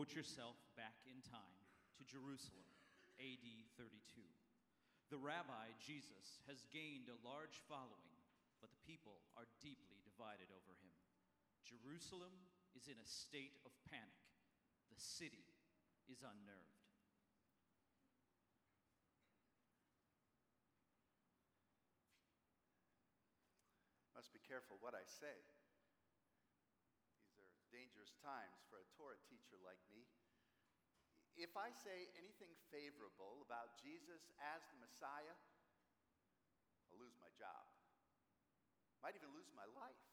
Put yourself back in time to Jerusalem, AD 32. The rabbi, Jesus, has gained a large following, but the people are deeply divided over him. Jerusalem is in a state of panic. The city is unnerved. Must be careful what I say. These are dangerous times for a Torah teacher like me. If I say anything favorable about Jesus as the Messiah, I'll lose my job. Might even lose my life.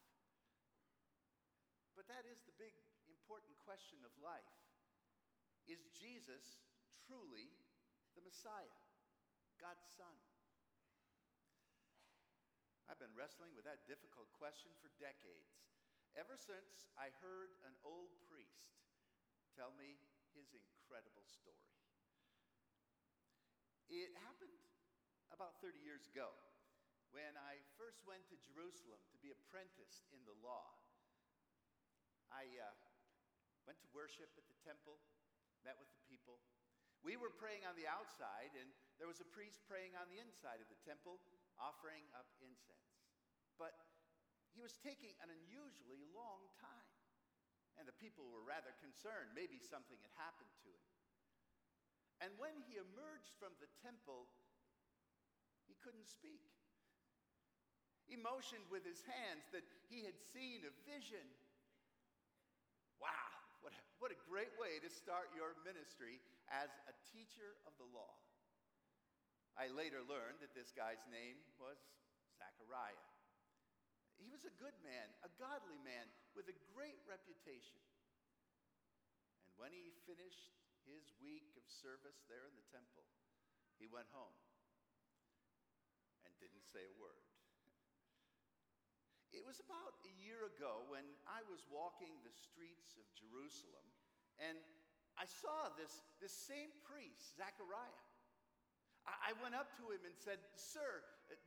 But that is the big, important question of life. Is Jesus truly the Messiah, God's Son? I've been wrestling with that difficult question for decades, ever since I heard an old priest tell me his incredible story. It happened about 30 years ago when I first went to Jerusalem to be apprenticed in the law. I went to worship at the temple, met with the people. We were praying on the outside, and there was a priest praying on the inside of the temple, offering up incense. But he was taking an unusually long time, and the people were rather concerned. Maybe something had happened to him. And when he emerged from the temple, he couldn't speak. He motioned with his hands that he had seen a vision. Wow, what a great way to start your ministry as a teacher of the law. I later learned that this guy's name was Zechariah. He was a good man, a godly man, with a great reputation. And when he finished his week of service there in the temple, he went home and didn't say a word. It was about a year ago when I was walking the streets of Jerusalem, and I saw this same priest, Zechariah. I went up to him and said, "Sir,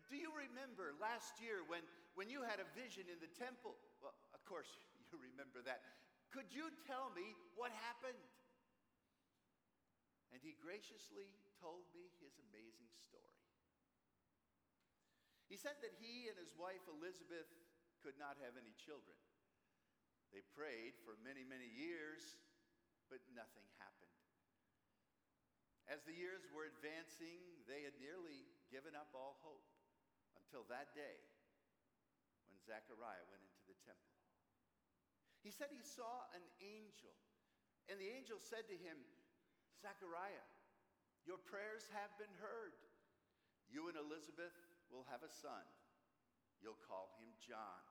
do you remember last year when you had a vision in the temple?" "Well, of course you remember that. Could you tell me what happened?" And he graciously told me his amazing story. He said that he and his wife Elizabeth could not have any children. They prayed for many, many years, but nothing happened. As the years were advancing, they had nearly given up all hope until that day when Zechariah went into the temple. He said he saw an angel, and the angel said to him, "Zechariah, your prayers have been heard. You and Elizabeth will have a son. You'll call him John.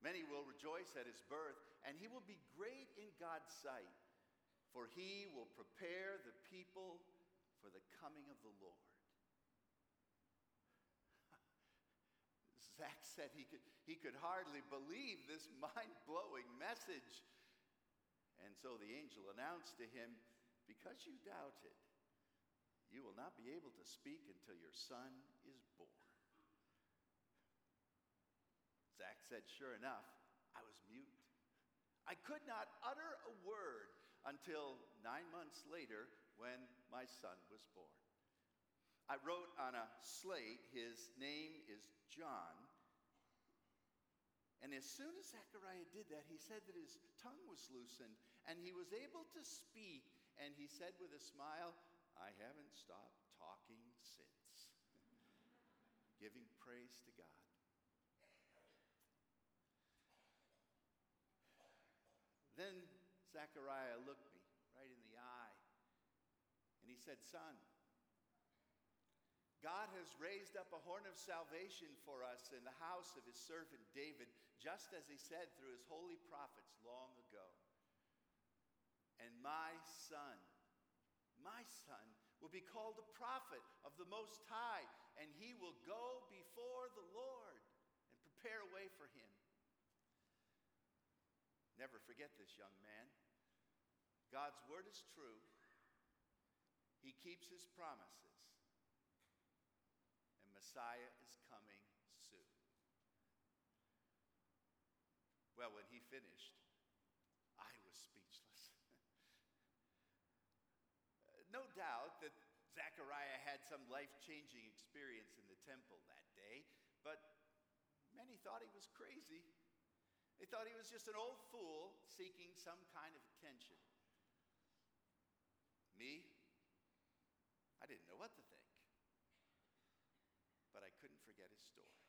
Many will rejoice at his birth, and he will be great in God's sight. For he will prepare the people for the coming of the Lord." Zach said he could hardly believe this mind-blowing message. And so the angel announced to him, "Because you doubted, you will not be able to speak until your son is born." Zach said, "Sure enough, I was mute. I could not utter a word until 9 months later when my son was born. I wrote on a slate, his name is John." And as soon as Zechariah did that, he said that his tongue was loosened and he was able to speak. And he said with a smile, "I haven't stopped talking since," giving praise to God. Then Zechariah looked me right in the eye, and he said, "Son, God has raised up a horn of salvation for us in the house of his servant David, just as he said through his holy prophets long ago. And my son will be called a prophet of the Most High, and he will go before the Lord and prepare a way for him." Never forget this, young man. God's word is true. He keeps his promises. And Messiah is coming soon. Well, when he finished, I was speechless. No doubt that Zechariah had some life-changing experience in the temple that day, but many thought he was crazy. They thought he was just an old fool seeking some kind of attention. Me? I didn't know what to think. But I couldn't forget his story.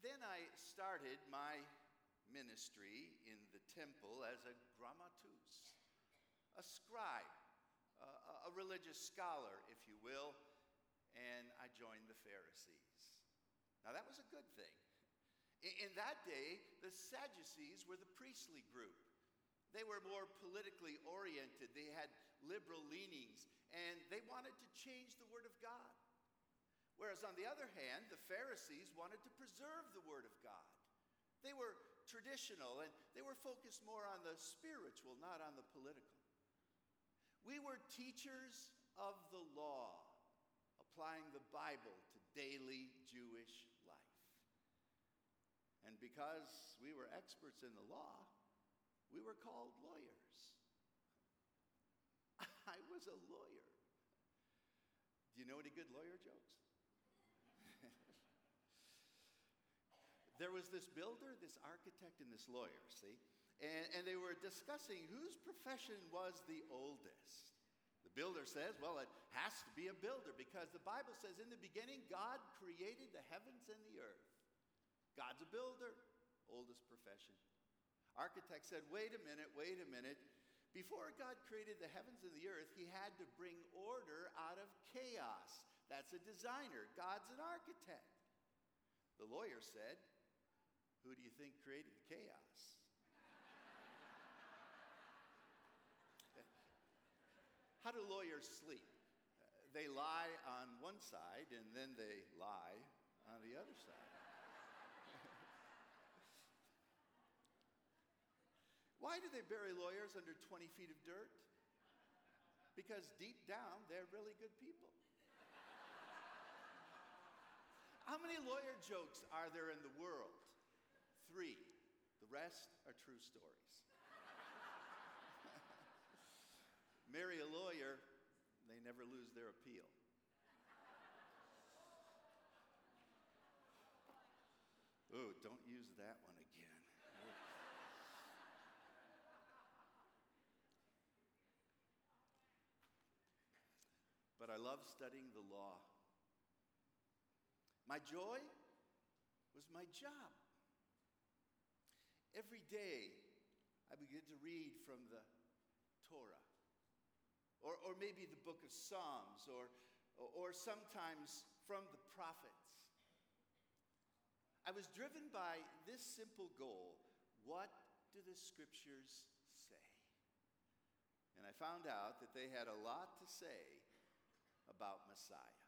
Then I started my ministry in the temple as a grammateus, a scribe, a religious scholar, if you will, and I joined the Pharisees. Now that was a good thing. In that day, the Sadducees were the priestly group. They were more politically oriented. They had liberal leanings, and they wanted to change the Word of God. Whereas on the other hand, the Pharisees wanted to preserve the Word of God. They were traditional, and they were focused more on the spiritual, not on the political. We were teachers of the law, applying the Bible to daily Jewish life. And because we were experts in the law, we were called lawyers. I was a lawyer. Do you know any good lawyer jokes? There was this builder, this architect, and this lawyer, see? And they were discussing whose profession was the oldest. The builder says, well, it has to be a builder because the Bible says in the beginning God created the heavens and the earth. God's a builder, oldest profession. Architect said, wait a minute. Before God created the heavens and the earth, he had to bring order out of chaos. That's a designer. God's an architect. The lawyer said, who do you think created the chaos? How do lawyers sleep? They lie on one side, and then they lie on the other side. Why do they bury lawyers under 20 feet of dirt? Because deep down, they're really good people. How many lawyer jokes are there in the world? 3. The rest are true stories. Marry a lawyer, they never lose their appeal. Oh, don't use that one again. But I love studying the law. My joy was my job. Every day, I began to read from the Torah, or maybe the book of Psalms, or sometimes from the prophets. I was driven by this simple goal: what do the scriptures say? And I found out that they had a lot to say about Messiah.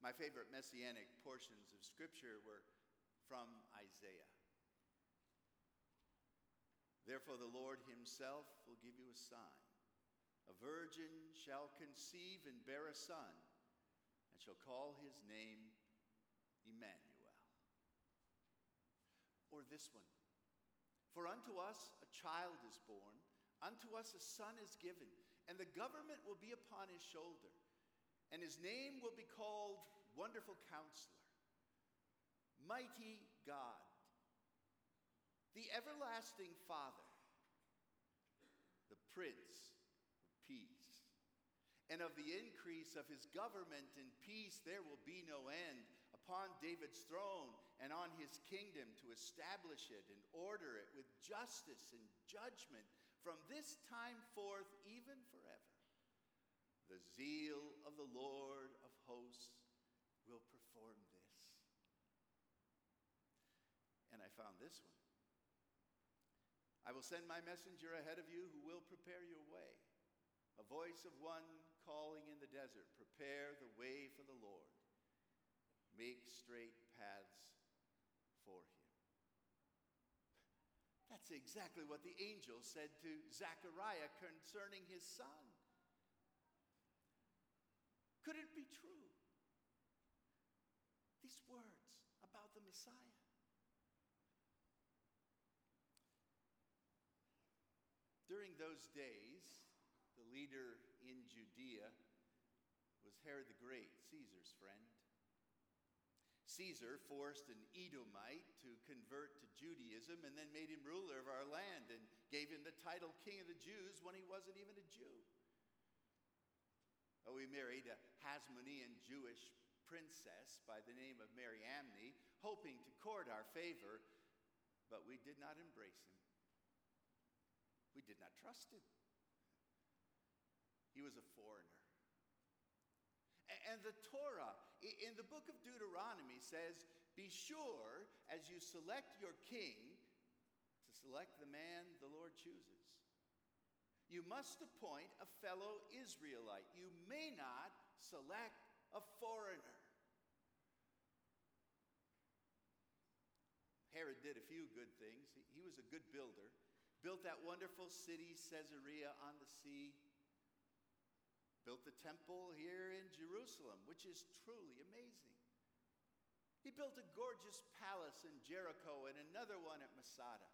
My favorite messianic portions of Scripture were from Isaiah. Therefore the Lord himself will give you a sign. A virgin shall conceive and bear a son, and shall call his name Emmanuel. Or this one. For unto us a child is born, unto us a son is given, and the government will be upon his shoulder. And his name will be called Wonderful Counselor, Mighty God, the Everlasting Father, the Prince of Peace. And of the increase of his government and peace there will be no end, upon David's throne and on his kingdom, to establish it and order it with justice and judgment from this time forth, even forever. The zeal of the Lord of hosts will perform this. And I found this one. I will send my messenger ahead of you who will prepare your way. A voice of one calling in the desert, prepare the way for the Lord. Make straight paths for him. That's exactly what the angel said to Zechariah concerning his son. Could it be true? These words about the Messiah. During During those days, the leader in Judea was Herod the Great, Caesar's friend. Caesar forced an Edomite to convert to Judaism and then made him ruler of our land and gave him the title King of the Jews when he wasn't even a Jew. Oh, he married a Hasmonean Jewish princess by the name of Maryamne, hoping to court our favor, but we did not embrace him. We did not trust him. He was a foreigner. And the Torah in the book of Deuteronomy says, be sure as you select your king to select the man the Lord chooses. You must appoint a fellow Israelite. You may not select a foreigner. Herod did a few good things. He was a good builder. Built that wonderful city, Caesarea on the sea. Built the temple here in Jerusalem, which is truly amazing. He built a gorgeous palace in Jericho and another one at Masada.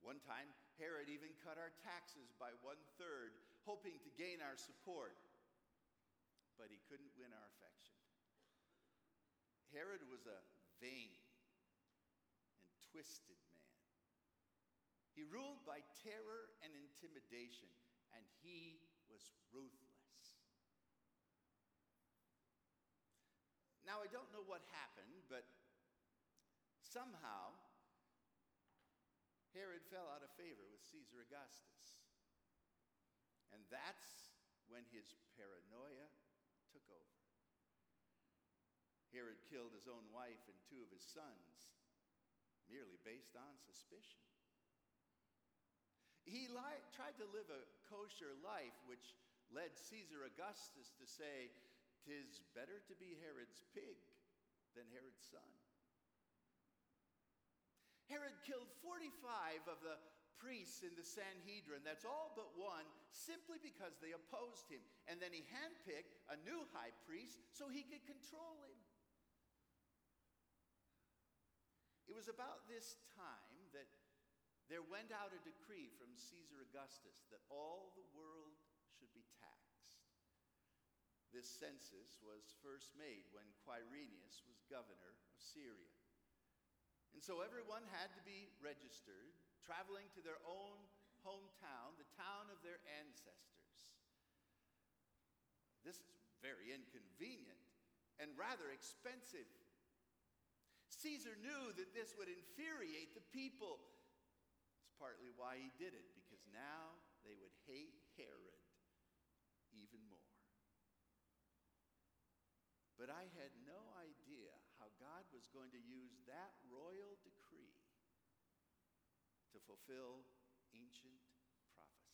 One time, Herod even cut our taxes by 1/3, hoping to gain our support. But he couldn't win our affection. Herod was a vain and twisted man. He ruled by terror and intimidation, and he was ruthless. Now, I don't know what happened, but somehow Herod fell out of favor with Caesar Augustus. And that's when his paranoia took over. Herod killed his own wife and two of his sons, merely based on suspicion. He tried to live a kosher life, which led Caesar Augustus to say, "'Tis better to be Herod's pig than Herod's son." Herod killed 45 of the priests in the Sanhedrin, that's all but one, simply because they opposed him. And then he handpicked a new high priest so he could control him. It was about this time that there went out a decree from Caesar Augustus that all the world should be taxed. This census was first made when Quirinius was governor of Syria. And so everyone had to be registered, traveling to their own hometown, the town of their ancestors. This is very inconvenient and rather expensive. Caesar knew that this would infuriate the people. It's partly why he did it, because now they would hate Herod even more. But I had no idea how God was going to use that royal decree to fulfill ancient prophecy.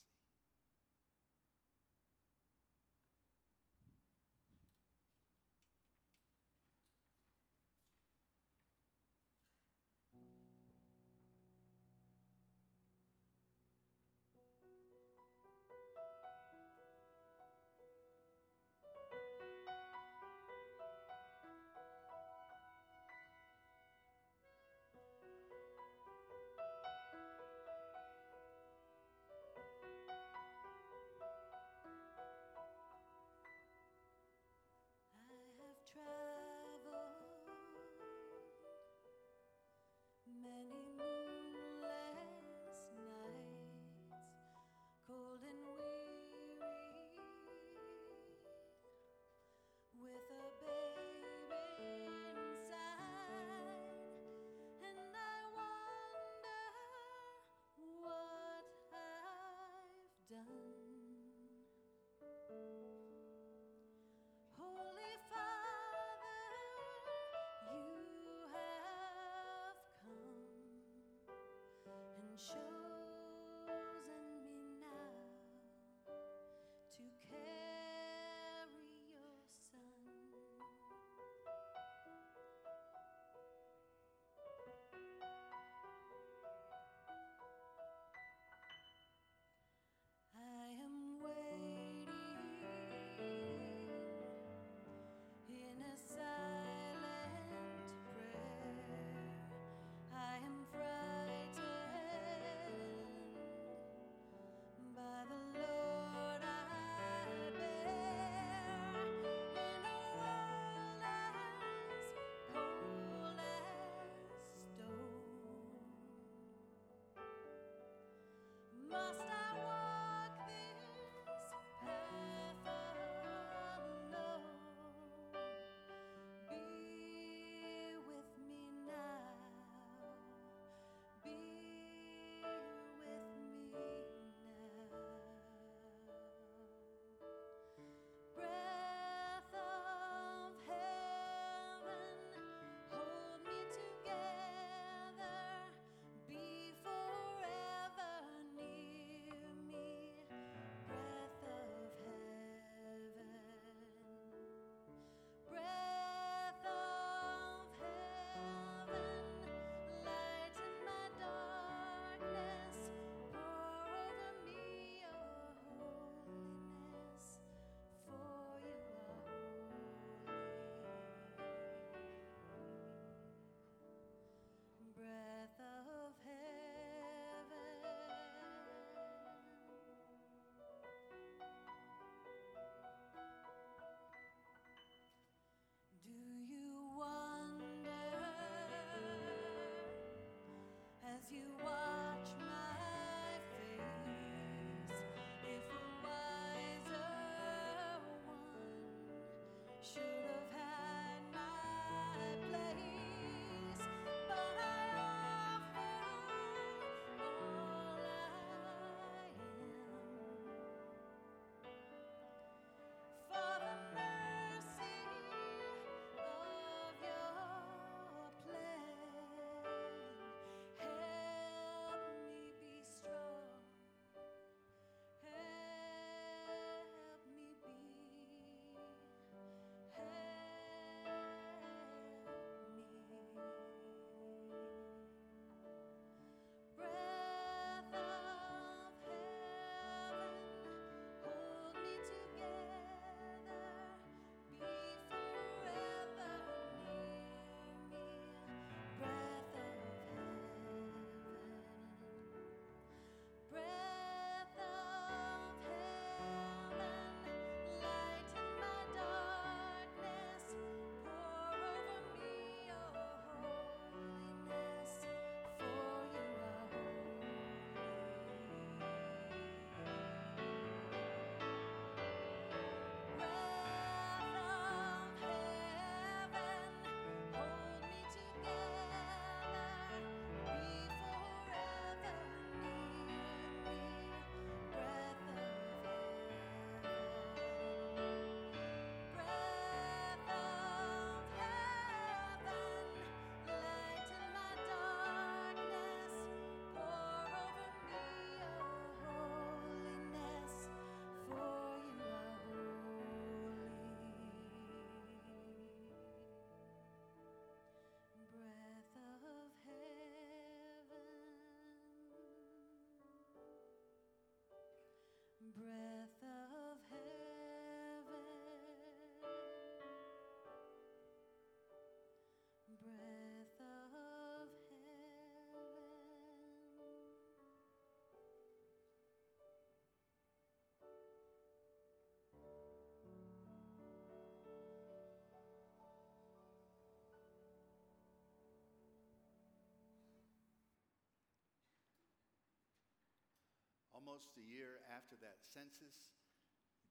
almost a year after that census,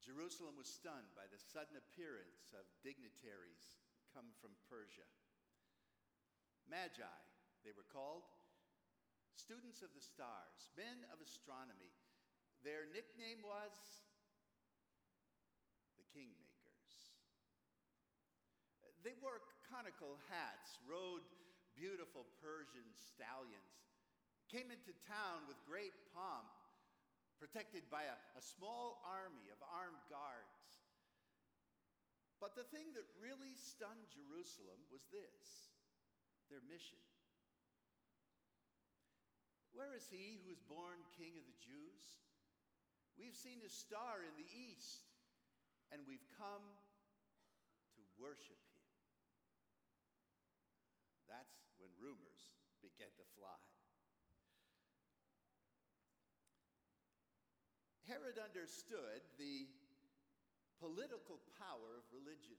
Jerusalem was stunned by the sudden appearance of dignitaries come from Persia. Magi, they were called, students of the stars, men of astronomy. Their nickname was the Kingmakers. They wore conical hats, rode beautiful Persian stallions, came into town with great pomp, protected by a small army of armed guards. But the thing that really stunned Jerusalem was this, their mission. Where is he who is born King of the Jews? We've seen his star in the east, and we've come to worship him. That's when rumors began to fly. Herod understood the political power of religion.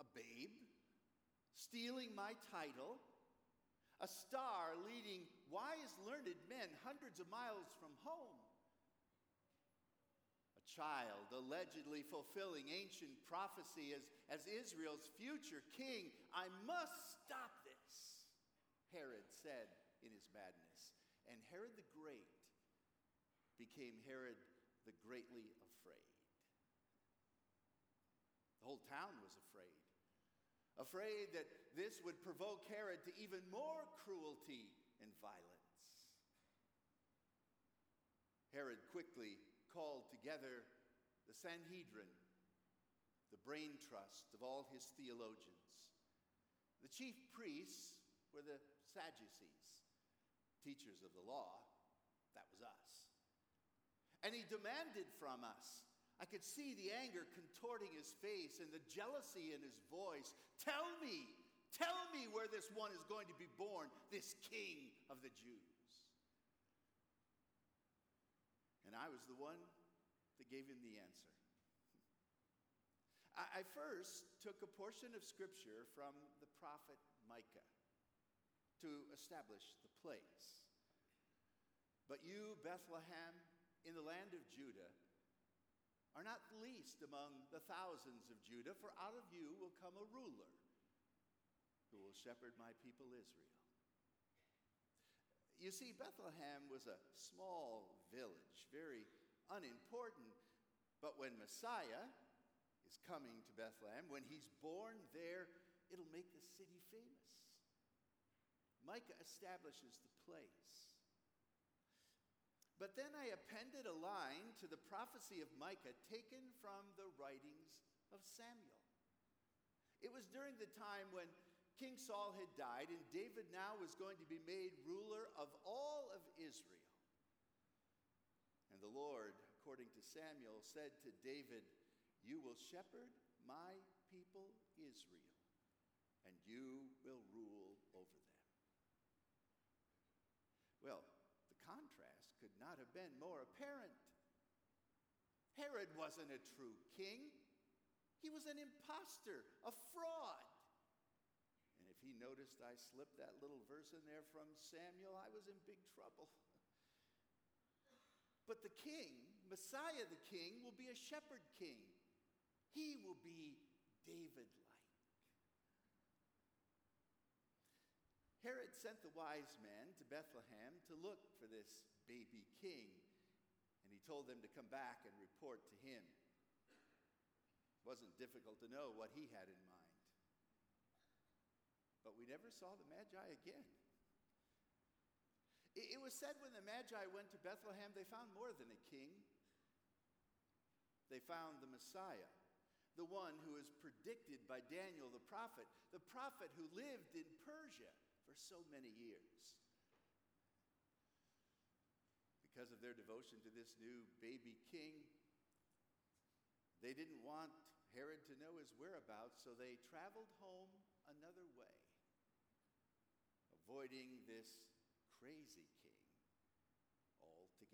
A babe stealing my title, a star leading wise learned men hundreds of miles from home, a child allegedly fulfilling ancient prophecy as Israel's future king. I must stop this, Herod said in his madness. And Herod the Great became Herod the Greatly Afraid. The whole town was afraid that this would provoke Herod to even more cruelty and violence. Herod quickly called together the Sanhedrin, the brain trust of all his theologians. The chief priests were the Sadducees, teachers of the law. That was us. And he demanded from us, I could see the anger contorting his face and the jealousy in his voice. Tell me where this one is going to be born, this King of the Jews. And I was the one that gave him the answer. I first took a portion of scripture from the prophet Micah to establish the place. But you, Bethlehem, in the land of Judah, are not least among the thousands of Judah, for out of you will come a ruler who will shepherd my people Israel. You see, Bethlehem was a small village, very unimportant. But when Messiah is coming to Bethlehem, when he's born there, it'll make the city famous. Micah establishes the place. But then I appended a line to the prophecy of Micah taken from the writings of Samuel. It was during the time when King Saul had died and David now was going to be made ruler of all of Israel. And the Lord, according to Samuel, said to David, "You will shepherd my people Israel, and you will rule over them." Well, the contrast could not have been more apparent. Herod wasn't a true king. He was an imposter, a fraud. And if he noticed I slipped that little verse in there from Samuel, I was in big trouble. But the king, Messiah the king, will be a shepherd king. He will be David-like. Herod sent the wise men to Bethlehem to look for this baby king, and he told them to come back and report to him. It wasn't difficult to know what he had in mind. But we never saw the Magi again. It was said when the Magi went to Bethlehem, they found more than a king. They found the Messiah, the one who is predicted by Daniel the prophet who lived in Persia for so many years. Because of their devotion to this new baby king, they didn't want Herod to know his whereabouts, so they traveled home another way, avoiding this crazy king altogether.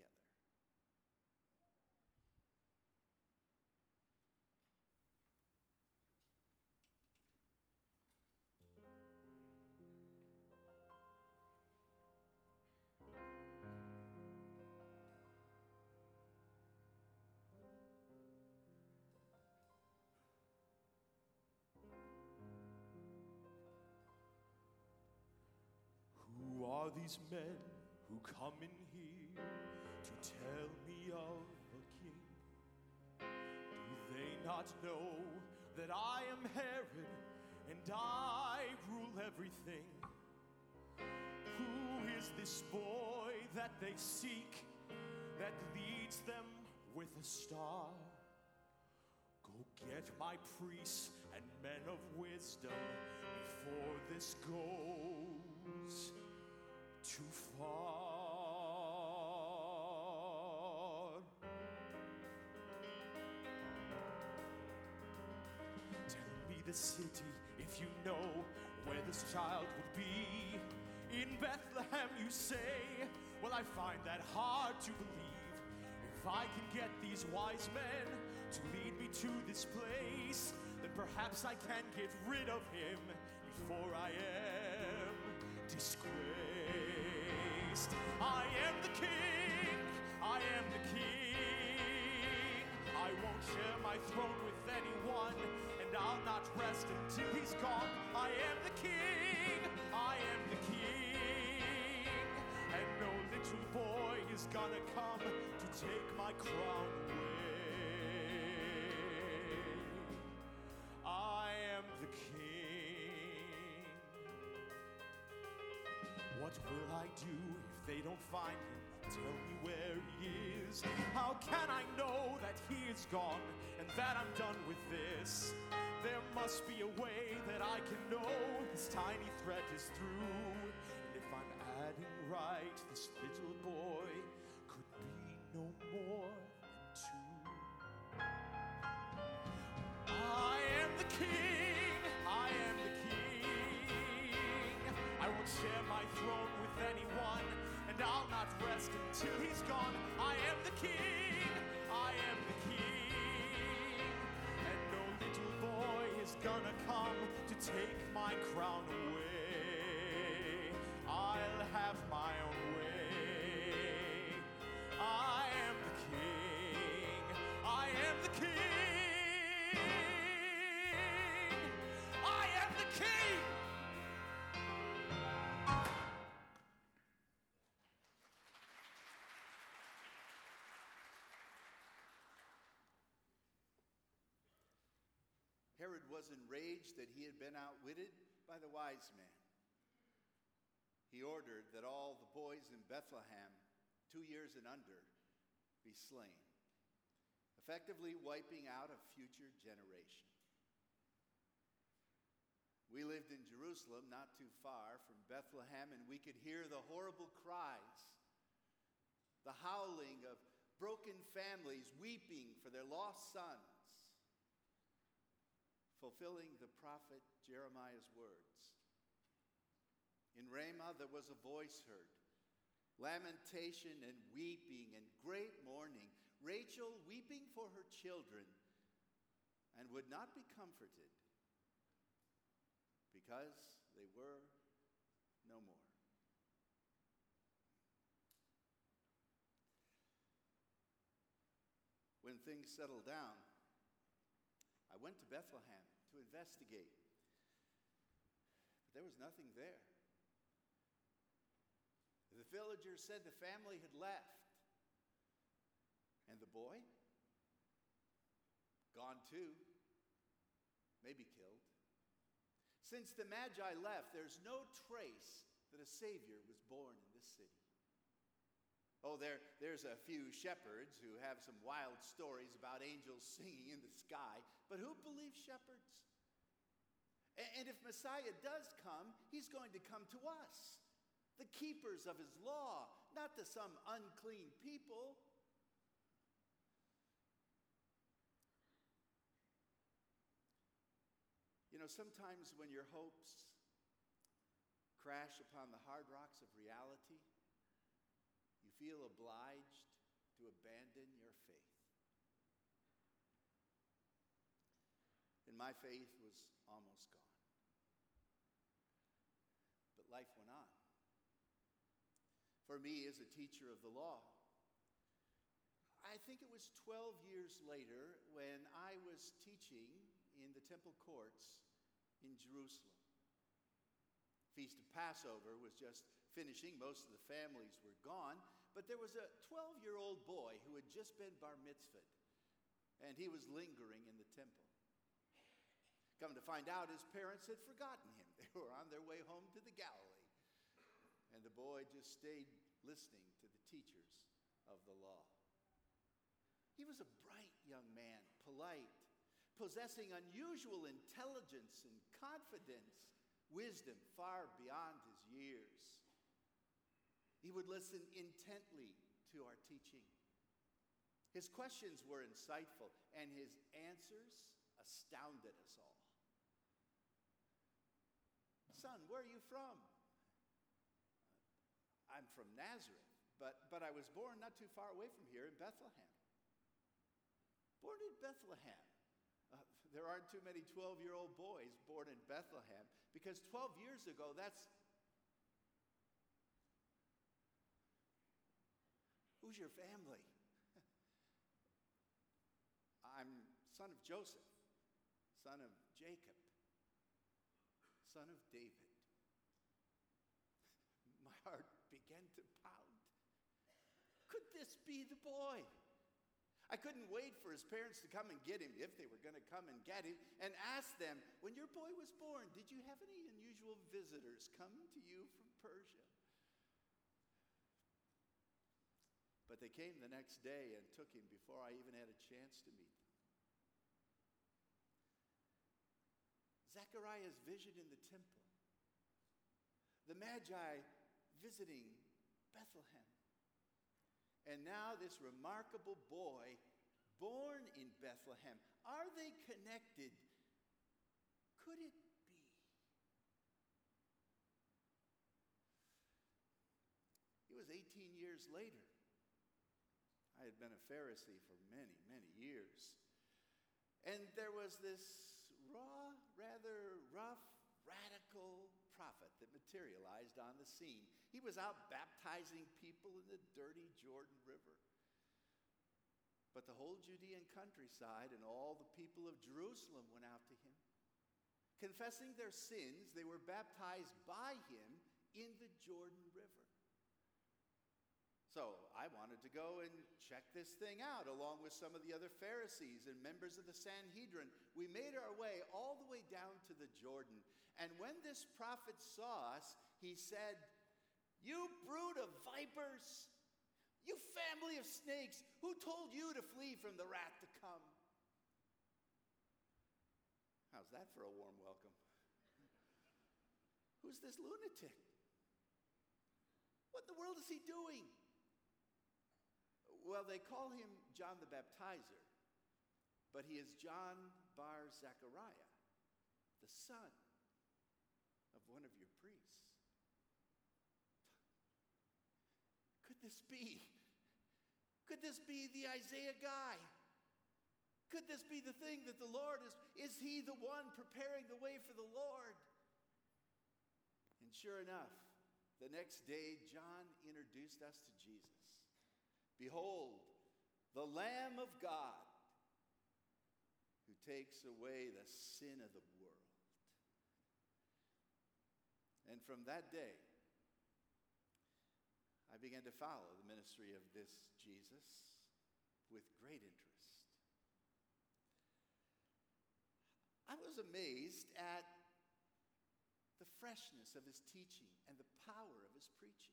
these men who come in here to tell me of a king? Do they not know that I am Herod and I rule everything? Who is this boy that they seek, that leads them with a star? Go get my priests and men of wisdom before this goes too far. Tell me the city, if you know where this child would be. In Bethlehem, you say, well, I find that hard to believe. If I can get these wise men to lead me to this place, then perhaps I can get rid of him before I am disgraced. I am the king, I am the king. I won't share my throne with anyone, and I'll not rest until he's gone. I am the king, I am the king. And no little boy is gonna come to take my crown away. I am the king. What will I do if they don't find him? Tell me where he is. How can I know that he is gone and that I'm done with this? There must be a way that I can know this tiny threat is through. And if I'm adding right, this little boy could be no more than two. I am the king. I won't share my throne with anyone, and I'll not rest until he's gone. I am the king, I am the king. And no little boy is gonna come to take my crown away. I'll have my own way. I am the king, I am the king. Herod was enraged that he had been outwitted by the wise man. He ordered that all the boys in Bethlehem, 2 years and under, be slain, effectively wiping out a future generation. We lived in Jerusalem, not too far from Bethlehem, and we could hear the horrible cries, the howling of broken families weeping for their lost sons, fulfilling the prophet Jeremiah's words. In Ramah there was a voice heard, lamentation and weeping and great mourning, Rachel weeping for her children, and would not be comforted, because they were no more. When things settled down, I went to Bethlehem to investigate, but there was nothing there. The villagers said the family had left, and the boy, gone too, maybe killed. Since the Magi left, there's no trace that a Savior was born in this city. Oh, there's a few shepherds who have some wild stories about angels singing in the sky, but who believes shepherds? And if Messiah does come, he's going to come to us, the keepers of his law, not to some unclean people. You know, sometimes when your hopes crash upon the hard rocks of reality, you feel obliged to abandon your faith. And my faith was almost gone. But life went on. For me, as a teacher of the law, I think it was 12 years later when I was teaching in the temple courts in Jerusalem. Feast of Passover was just finishing. Most of the families were gone, but there was a 12-year-old boy who had just been bar mitzvahed, and he was lingering in the temple. Come to find out, his parents had forgotten him. They were on their way home to the Galilee, and the boy just stayed listening to the teachers of the law. He was a bright young man, polite, possessing unusual intelligence and confidence, wisdom far beyond his years. He would listen intently to our teaching. His questions were insightful, and his answers astounded us all. Son, where are you from? I'm from Nazareth, but I was born not too far away from here in Bethlehem. Born in Bethlehem. There aren't too many 12-year-old boys born in Bethlehem, because 12 years ago, who's your family? I'm son of Joseph, son of Jacob, son of David. My heart began to pound. Could this be the boy? I couldn't wait for his parents to come and get him, if they were going to come and get him, and ask them, when your boy was born, did you have any unusual visitors coming to you from Persia? But they came the next day and took him before I even had a chance to meet them. Zechariah's vision in the temple, the Magi visiting Bethlehem, and now this remarkable boy born in Bethlehem. Are they connected? Could it be? It was 18 years later. I had been a Pharisee for many, many years. And there was this rather rough, radical prophet that materialized on the scene. He was out baptizing people in the dirty Jordan River. But the whole Judean countryside and all the people of Jerusalem went out to him. Confessing their sins, they were baptized by him in the Jordan River. So I wanted to go and check this thing out, along with some of the other Pharisees and members of the Sanhedrin. We made our way all the way down to the Jordan. And when this prophet saw us, he said, "You brood of vipers, you family of snakes, who told you to flee from the wrath to come?" How's that for a warm welcome? Who's this lunatic? What in the world is he doing? Well, they call him John the Baptizer, but he is John bar Zechariah, the son of one of your priests. Could this be? Could this be the Isaiah guy? Could this be the thing that the Lord is? Is he the one preparing the way for the Lord? And sure enough, the next day, John introduced us to Jesus. "Behold, the Lamb of God, who takes away the sin of the world." And from that day, I began to follow the ministry of this Jesus with great interest. I was amazed at the freshness of his teaching and the power of his preaching.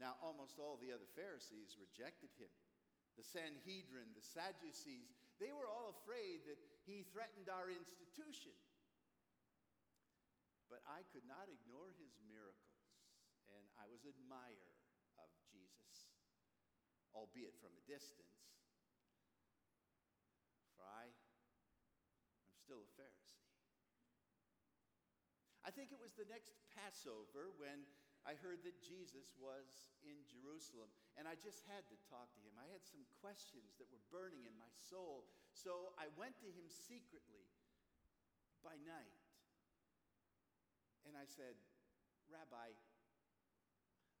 Now, almost all the other Pharisees rejected him. The Sanhedrin, the Sadducees, they were all afraid that he threatened our institution. But I could not ignore his miracles, and I was an admirer of Jesus, albeit from a distance, for I'm still a Pharisee. I think it was the next Passover when I heard that Jesus was in Jerusalem, and I just had to talk to him. I had some questions that were burning in my soul, so I went to him secretly by night, and I said, "Rabbi,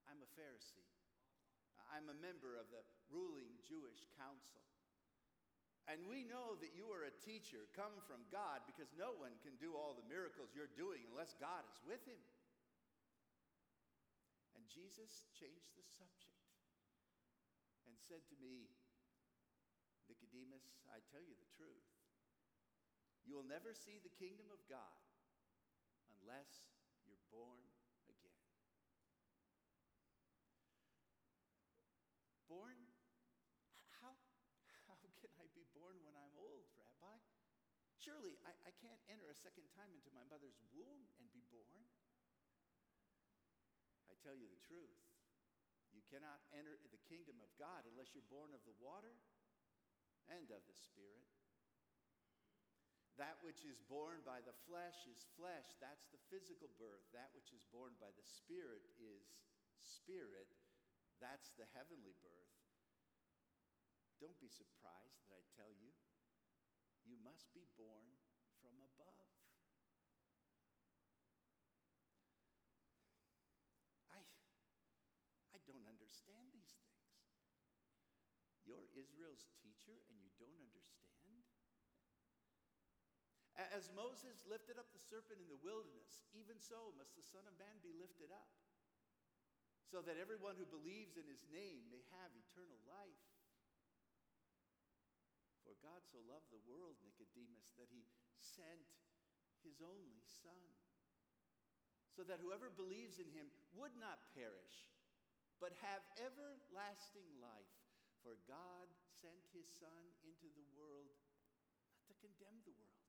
I'm a Pharisee. I'm a member of the ruling Jewish council. And we know that you are a teacher come from God, because no one can do all the miracles you're doing unless God is with him. Jesus changed the subject and said to me, Nicodemus, I tell you the truth. You will never see the kingdom of God unless you're born again. Born? How can I be born when I'm old, Rabbi? Surely I can't enter a second time into my mother's womb and be born. I tell you the truth. You cannot enter the kingdom of God unless you're born of the water and of the Spirit. That which is born by the flesh is flesh. That's the physical birth. That which is born by the Spirit is spirit. That's the heavenly birth. Don't be surprised that I tell you, you must be born from above. I don't understand these things. You're Israel's teacher and you don't understand? As Moses lifted up the serpent in the wilderness, even so must the Son of Man be lifted up, so that everyone who believes in his name may have eternal life. For God so loved the world, Nicodemus, that he sent his only Son, so that whoever believes in him would not perish, but have everlasting life. For God sent his Son into the world, not to condemn the world,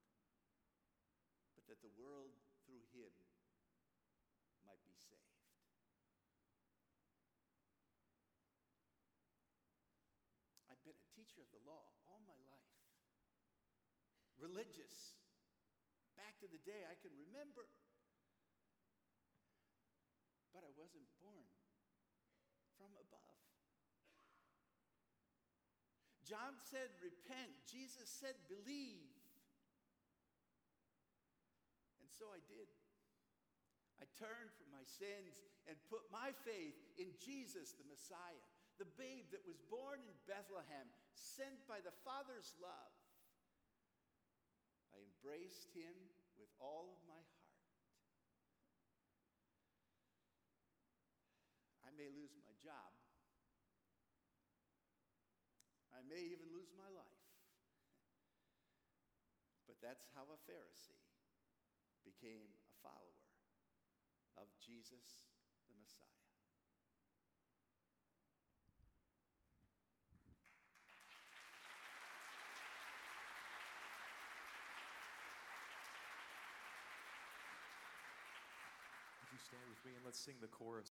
but that the world through him might be saved. I've been a teacher of the law all my life, religious, back to the day I can remember. But I wasn't born from above. John said, repent. Jesus said, believe. And so I did. I turned from my sins and put my faith in Jesus, the Messiah, the babe that was born in Bethlehem, sent by the Father's love. I embraced him with all of my heart. I may lose my job. I may even lose my life. But that's how a Pharisee became a follower of Jesus the Messiah. Would you stand with me and let's sing the chorus.